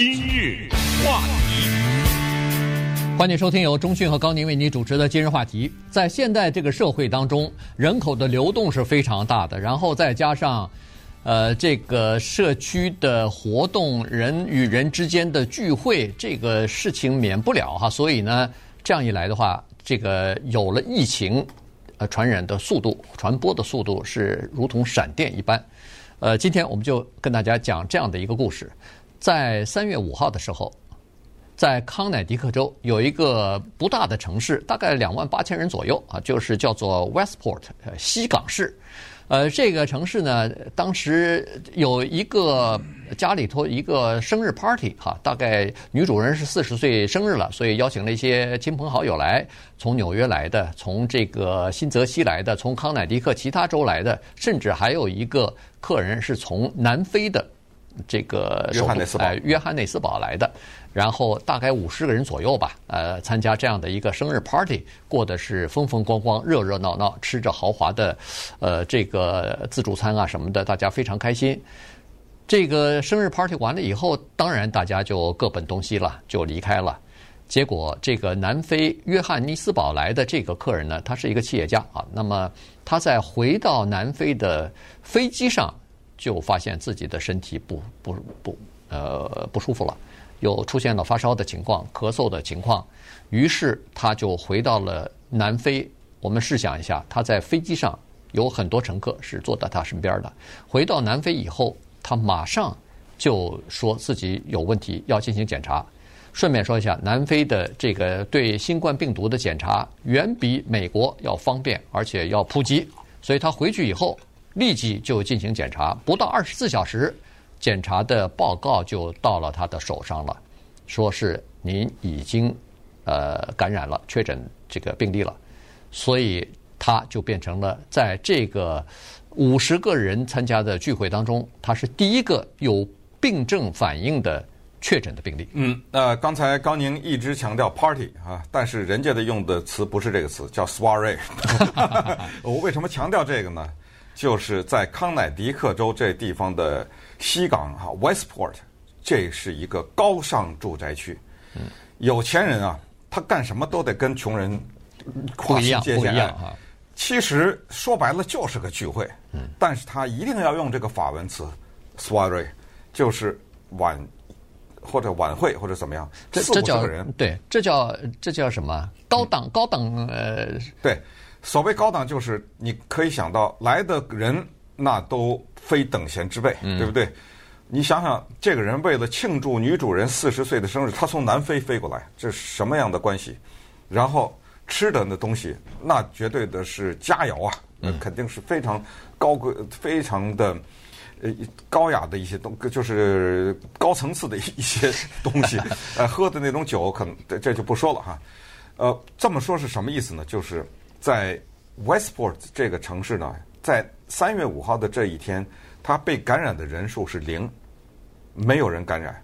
今日话题，欢迎收听由中讯和高宁为你主持的今日话题。在现代这个社会当中，人口的流动是非常大的，然后再加上这个社区的活动，人与人之间的聚会，这个事情免不了哈。所以呢，这样一来的话，这个有了疫情，传染的速度、传播的速度是如同闪电一般。今天我们就跟大家讲这样的一个故事。在3月5号的时候，在康乃狄克州有一个不大的城市，大概28000人左右啊，就是叫做 Westport 西港市。这个城市呢，当时有一个家里头一个生日 party 哈，大概女主人是40岁生日了，所以邀请了一些亲朋好友来，从纽约来的，从这个新泽西来的，从康乃狄克其他州来的，甚至还有一个客人是从南非的这个约翰内斯堡来的，然后大概50个人左右吧，参加这样的一个生日 party， 过的是风风光光、热热闹闹，吃着豪华的，这个自助餐啊什么的，大家非常开心。这个生日 party 完了以后，当然大家就各奔东西了，就离开了。结果这个南非约翰尼斯堡来的这个客人呢，他是一个企业家啊，那么他在回到南非的飞机上，就发现自己的身体不舒服了，又出现了发烧的情况、咳嗽的情况，于是他就回到了南非。我们试想一下，他在飞机上有很多乘客是坐在他身边的。回到南非以后，他马上就说自己有问题，要进行检查。顺便说一下，南非的这个对新冠病毒的检查远比美国要方便，而且要普及，所以他回去以后，立即就进行检查，不到24小时，检查的报告就到了他的手上了，说是您已经感染了，确诊这个病例了，所以他就变成了在这个50个人参加的聚会当中，他是第一个有病症反应的确诊的病例。刚才高宁一直强调 party 啊，但是人家的用的词不是这个词，叫 soiree。我为什么强调这个呢？就是在康乃狄克州这地方的西港哈 Westport， 这是一个高尚住宅区。有钱人啊，他干什么都得跟穷人跨界限。不一样哈。其实说白了就是个聚会，但是他一定要用这个法文词 soirée， 就是晚会或者怎么样。40个人对，这叫什么？高档对。所谓高档，就是你可以想到来的人那都非等闲之辈，对不对？你想想，这个人为了庆祝女主人40岁的生日，他从南非飞过来，这是什么样的关系？然后吃的那东西，那绝对的是佳肴啊，肯定是非常高贵、非常的高雅的一些东，就是高层次的一些东西。喝的那种酒，可能这就不说了哈。这么说是什么意思呢？就是在 Westport 这个城市呢，在3月5号的这一天，它被感染的人数是0，没有人感染。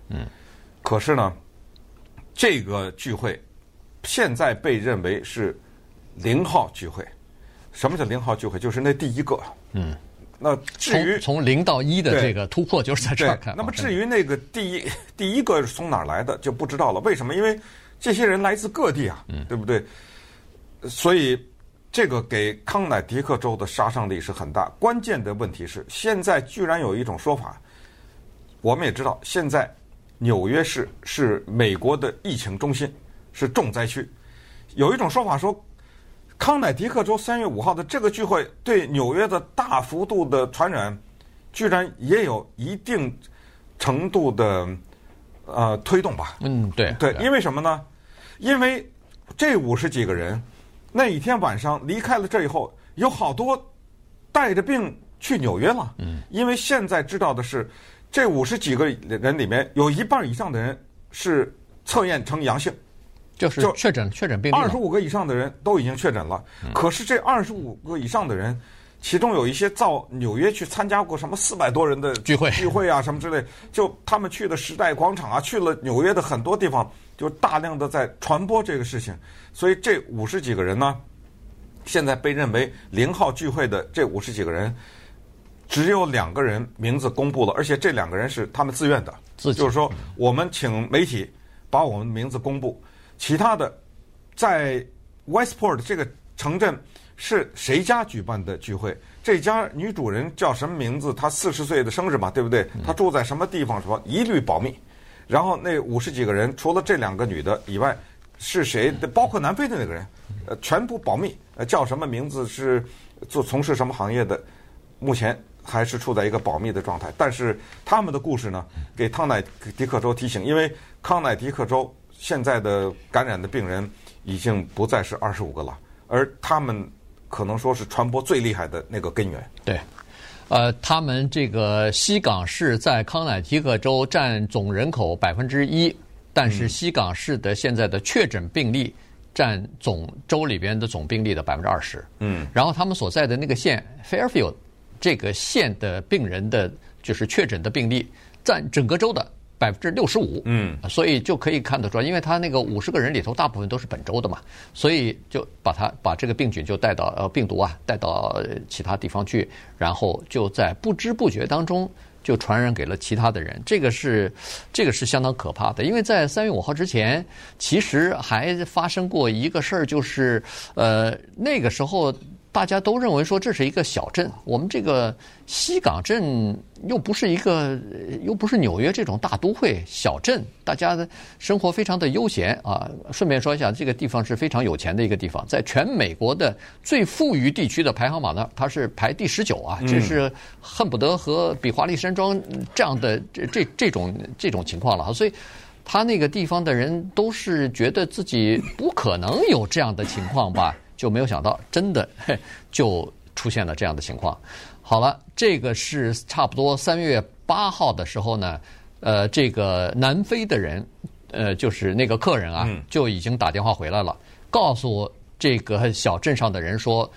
可是呢，这个聚会现在被认为是0号聚会。什么叫0号聚会？就是那第一个。那至于从0到1的这个突破，就是在这儿看。那么至于那个第一个是从哪儿来的，就不知道了。为什么？因为这些人来自各地啊，对不对？所以这个给康乃狄克州的杀伤力是很大。关键的问题是，现在居然有一种说法，我们也知道，现在纽约市是美国的疫情中心，是重灾区。有一种说法说，康乃狄克州3月5号的这个聚会对纽约的大幅度的传染，居然也有一定程度的推动吧？对，因为什么呢？因为这50几个人。那一天晚上离开了这以后，有好多带着病去纽约了。因为现在知道的是，这50几个人里面有1半以上的人是测验呈阳性，就是确诊病例。25个以上的人都已经确诊了。可是这25个以上的人，其中有一些到纽约去参加过什么400多人的聚会啊什么之类，就他们去的时代广场啊，去了纽约的很多地方。就大量的在传播这个事情，所以这50几个人呢，现在被认为0号聚会的这50几个人，只有2个人名字公布了，而且这2个人是他们自愿的，就是说我们请媒体把我们名字公布，其他的在 Westport 这个城镇是谁家举办的聚会，这家女主人叫什么名字，她40岁的生日嘛，对不对，她住在什么地方，什么一律保密。然后那50几个人除了这2个女的以外是谁，包括南非的那个人全部保密，叫什么名字，是做从事什么行业的，目前还是处在一个保密的状态。但是他们的故事呢给康乃狄克州提醒，因为康乃狄克州现在的感染的病人已经不再是25个了，而他们可能说是传播最厉害的那个根源。对，他们这个西港市在康乃狄克州占总人口1%，但是西港市的现在的确诊病例占总州里边的总病例的20%。嗯，然后他们所在的那个县 Fairfield 这个县的病人的就是确诊的病例占整个州的65%，嗯，所以就可以看得出来，因为他那个50个人里头，大部分都是本州的嘛，所以就把这个病菌就带到病毒啊带到其他地方去，然后就在不知不觉当中就传染给了其他的人，这个是相当可怕的。因为在3月5号之前，其实还发生过一个事儿，就是那个时候大家都认为说这是一个小镇，我们这个西港镇又不是纽约这种大都会，小镇大家的生活非常的悠闲啊。顺便说一下，这个地方是非常有钱的一个地方，在全美国的最富裕地区的排行榜呢，它是排第19啊，这是恨不得和比华利山庄这样的这种情况了，所以他那个地方的人都是觉得自己不可能有这样的情况吧。就没有想到，真的就出现了这样的情况。好了，这个是差不多3月8号的时候呢，这个南非的人，就是那个客人啊，就已经打电话回来了，告诉这个小镇上的人说，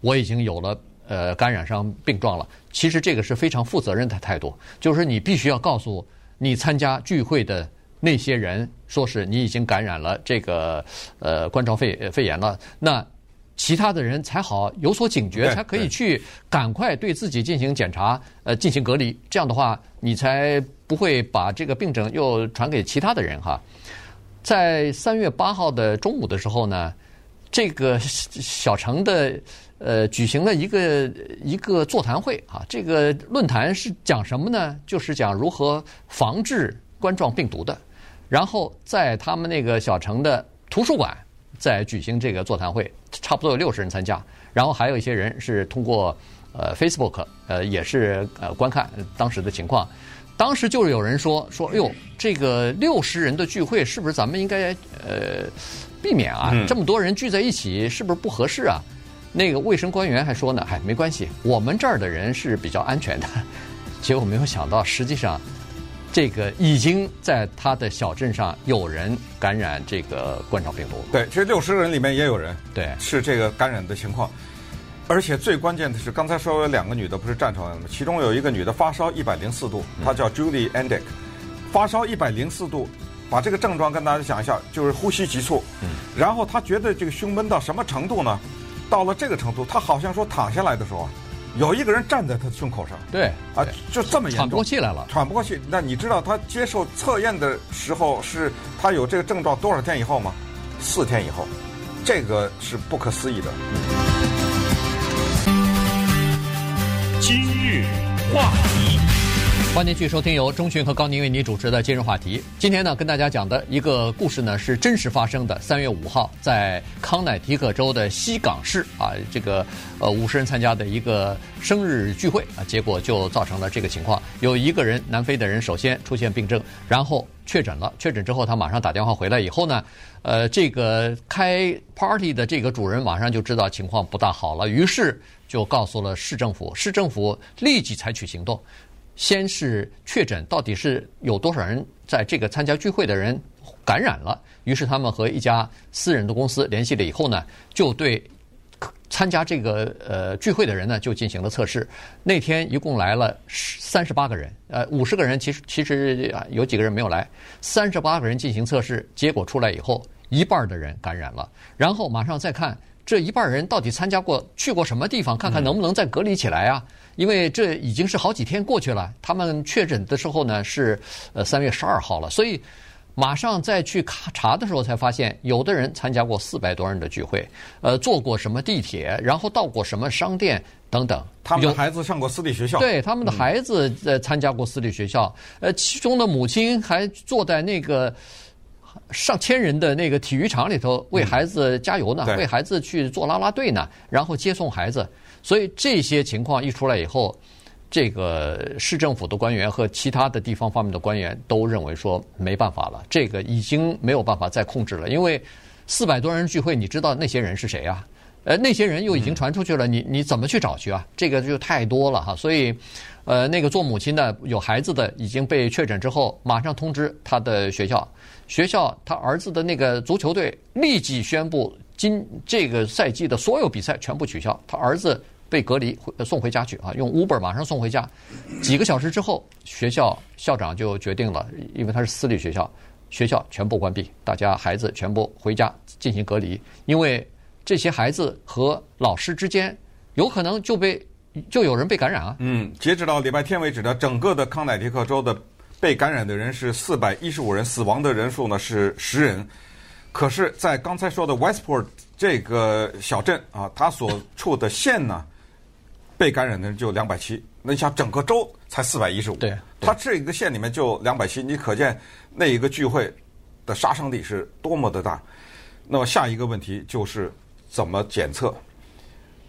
我已经有了感染上病状了。其实这个是非常负责任的态度，就是你必须要告诉你参加聚会的那些人，说是你已经感染了这个冠状肺炎了。那其他的人才好有所警觉，才可以去赶快对自己进行检查，进行隔离。这样的话，你才不会把这个病症又传给其他的人哈。在3月8号的中午的时候呢，这个小城的举行了一个座谈会啊。这个论坛是讲什么呢？就是讲如何防治冠状病毒的。然后在他们那个小城的图书馆，在举行这个座谈会，差不多有60人参加，然后还有一些人是通过Facebook 也是观看当时的情况。当时就有人说哎呦，这个60人的聚会是不是咱们应该避免啊？这么多人聚在一起是不是不合适啊？那个卫生官员还说呢，哎，没关系，我们这儿的人是比较安全的。结果没有想到，实际上这个已经在他的小镇上有人感染这个冠状病毒。对，这60人里面也有人，对，是这个感染的情况。而且最关键的是，刚才说有2个女的不是站出来了吗？其中有一个女的发烧104度，她叫 Julie Endic， 发烧104度，把这个症状跟大家讲一下，就是呼吸急促。然后她觉得这个胸闷到什么程度呢？到了这个程度，她好像说躺下来的时候，有一个人站在他胸口上，对啊，就这么严重，喘不过气来了，喘不过气。那你知道他接受测验的时候，是他有这个症状多少天以后吗？4天以后，这个是不可思议的。今日话题，欢迎继续收听由中讯和高宁为你主持的《今日话题》。今天呢，跟大家讲的一个故事呢，是真实发生的。3月5号，在康乃狄克州的西港市啊，这个50人参加的一个生日聚会啊，结果就造成了这个情况。有一个人，南非的人，首先出现病症，然后确诊了。确诊之后，他马上打电话回来以后呢，这个开 party 的这个主人马上就知道情况不大好了，于是就告诉了市政府，市政府立即采取行动。先是确诊到底是有多少人在这个参加聚会的人感染了，于是他们和一家私人的公司联系了以后呢，就对参加这个聚会的人呢就进行了测试。那天一共来了38个人，50个人其实有几个人没有来，38个人进行测试，结果出来以后，一半的人感染了。然后马上再看这一半人到底参加过、去过什么地方，看看能不能再隔离起来啊？因为这已经是好几天过去了，他们确诊的时候呢是3月12号了，所以马上再去查的时候才发现，有的人参加过400多人的聚会，坐过什么地铁，然后到过什么商店等等。他们的孩子上过私立学校，对，他们的孩子参加过私立学校，其中的母亲还坐在那个上千人的那个体育场里头为孩子加油呢，为孩子去做啦啦队呢，然后接送孩子。所以这些情况一出来以后，这个市政府的官员和其他的地方方面的官员都认为说没办法了，这个已经没有办法再控制了，因为400多人聚会，你知道那些人是谁啊？那些人又已经传出去了，你怎么去找去啊？这个就太多了哈。所以，那个做母亲的有孩子的已经被确诊之后，马上通知他的学校，学校他儿子的那个足球队立即宣布这个赛季的所有比赛全部取消，他儿子被隔离送回家去啊，用 Uber 马上送回家。几个小时之后，学校校长就决定了，因为他是私立学校，学校全部关闭，大家孩子全部回家进行隔离。因为这些孩子和老师之间有可能就有人被感染啊。截止到礼拜天为止呢，整个的康乃狄克州的被感染的人是415人，死亡的人数呢是10人。可是，在刚才说的 Westport 这个小镇啊，它所处的县呢，被感染的人就270，那你想整个州才415，对，它这一个县里面就270，你可见那一个聚会的杀伤力是多么的大。那么下一个问题就是怎么检测？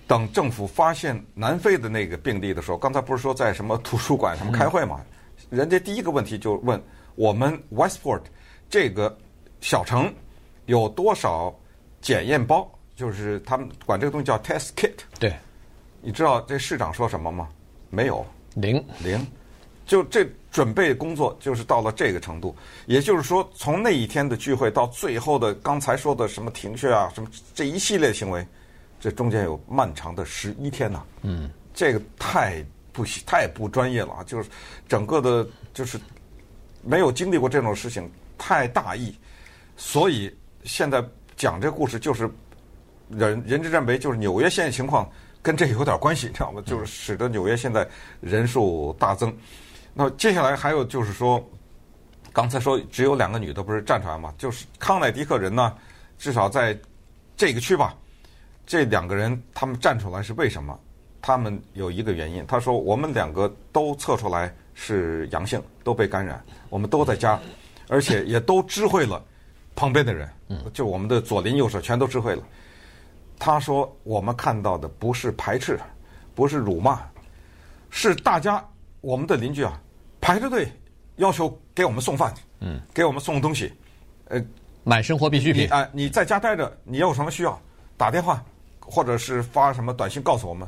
等政府发现南非的那个病例的时候，刚才不是说在什么图书馆什么开会嘛？人家第一个问题就问我们 Westport 这个小城有多少检验包，就是他们管这个东西叫 test kit。对。你知道这市长说什么吗？没有，零，就这准备工作就是到了这个程度。也就是说，从那一天的聚会到最后的刚才说的什么停学啊，什么这一系列行为，这中间有漫长的11天呐。这个太不专业了啊！就是整个的，就是没有经历过这种事情，太大意。所以现在讲这故事，就是人之认为，就是纽约现在情况跟这有点关系，知道吗？就是使得纽约现在人数大增。那接下来还有就是说，刚才说只有2个女的不是站出来嘛？就是康乃狄克人呢，至少在这个区吧，这2个人他们站出来是为什么？他们有一个原因，他说我们2个都测出来是阳性，都被感染，我们都在家，而且也都知会了旁边的人，就我们的左邻右舍全都知会了。他说我们看到的不是排斥，不是辱骂，是大家我们的邻居啊排着队要求给我们送饭，给我们送东西，买生活必需品。你在家待着，你有什么需要打电话或者是发什么短信告诉我们，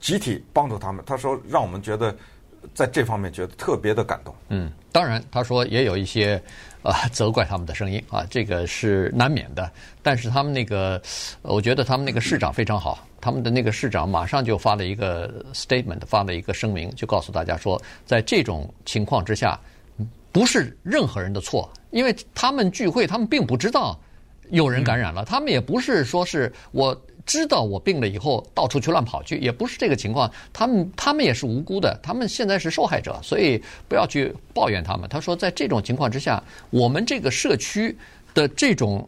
集体帮助他们。他说让我们觉得在这方面觉得特别的感动。当然他说也有一些责怪他们的声音啊，这个是难免的。但是他们那个，我觉得他们那个市长非常好，他们的那个市长马上就发了一个 statement， 发了一个声明，就告诉大家说，在这种情况之下，不是任何人的错，因为他们聚会，他们并不知道有人感染了，他们也不是说是我知道我病了以后到处去乱跑去，也不是这个情况，他们也是无辜的，他们现在是受害者，所以不要去抱怨他们。他说，在这种情况之下，我们这个社区的这种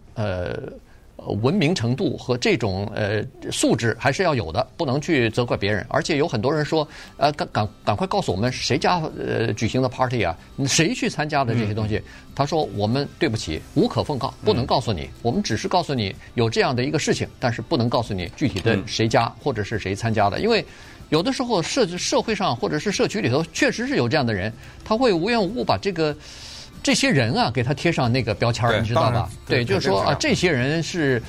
文明程度和这种素质还是要有的，不能去责怪别人。而且有很多人说，赶快告诉我们谁家举行的 party 啊，谁去参加的这些东西。他说我们对不起，无可奉告，不能告诉你，我们只是告诉你有这样的一个事情，但是不能告诉你具体的谁家或者是谁参加的，因为有的时候社会上或者是社区里头确实是有这样的人，他会无缘无故把这些人啊，给他贴上那个标签儿，你知道吧？对，就是说啊，这些人是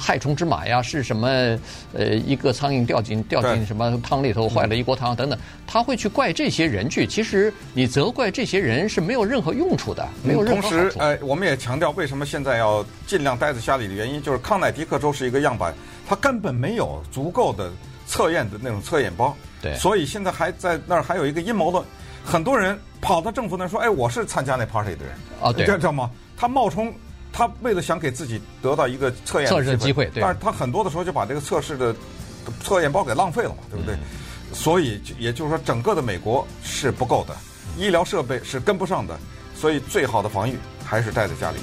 害虫之马呀，是什么一个苍蝇掉进什么汤里头，坏了一锅汤等等，他会去怪这些人去。其实你责怪这些人是没有任何用处的，没有任何好处。同时，我们也强调，为什么现在要尽量待在家里的原因，就是康乃狄克州是一个样板，它根本没有足够的测验的那种测验包，对，所以现在还在那儿还有一个阴谋论。很多人跑到政府那说：“哎，我是参加那 party 的人啊，对，知道吗？他冒充他为了想给自己得到一个测验的机会，对，但是他很多的时候就把这个测试的测验包给浪费了嘛，对不对？所以也就是说，整个的美国是不够的，医疗设备是跟不上的，所以最好的防御还是待在家里。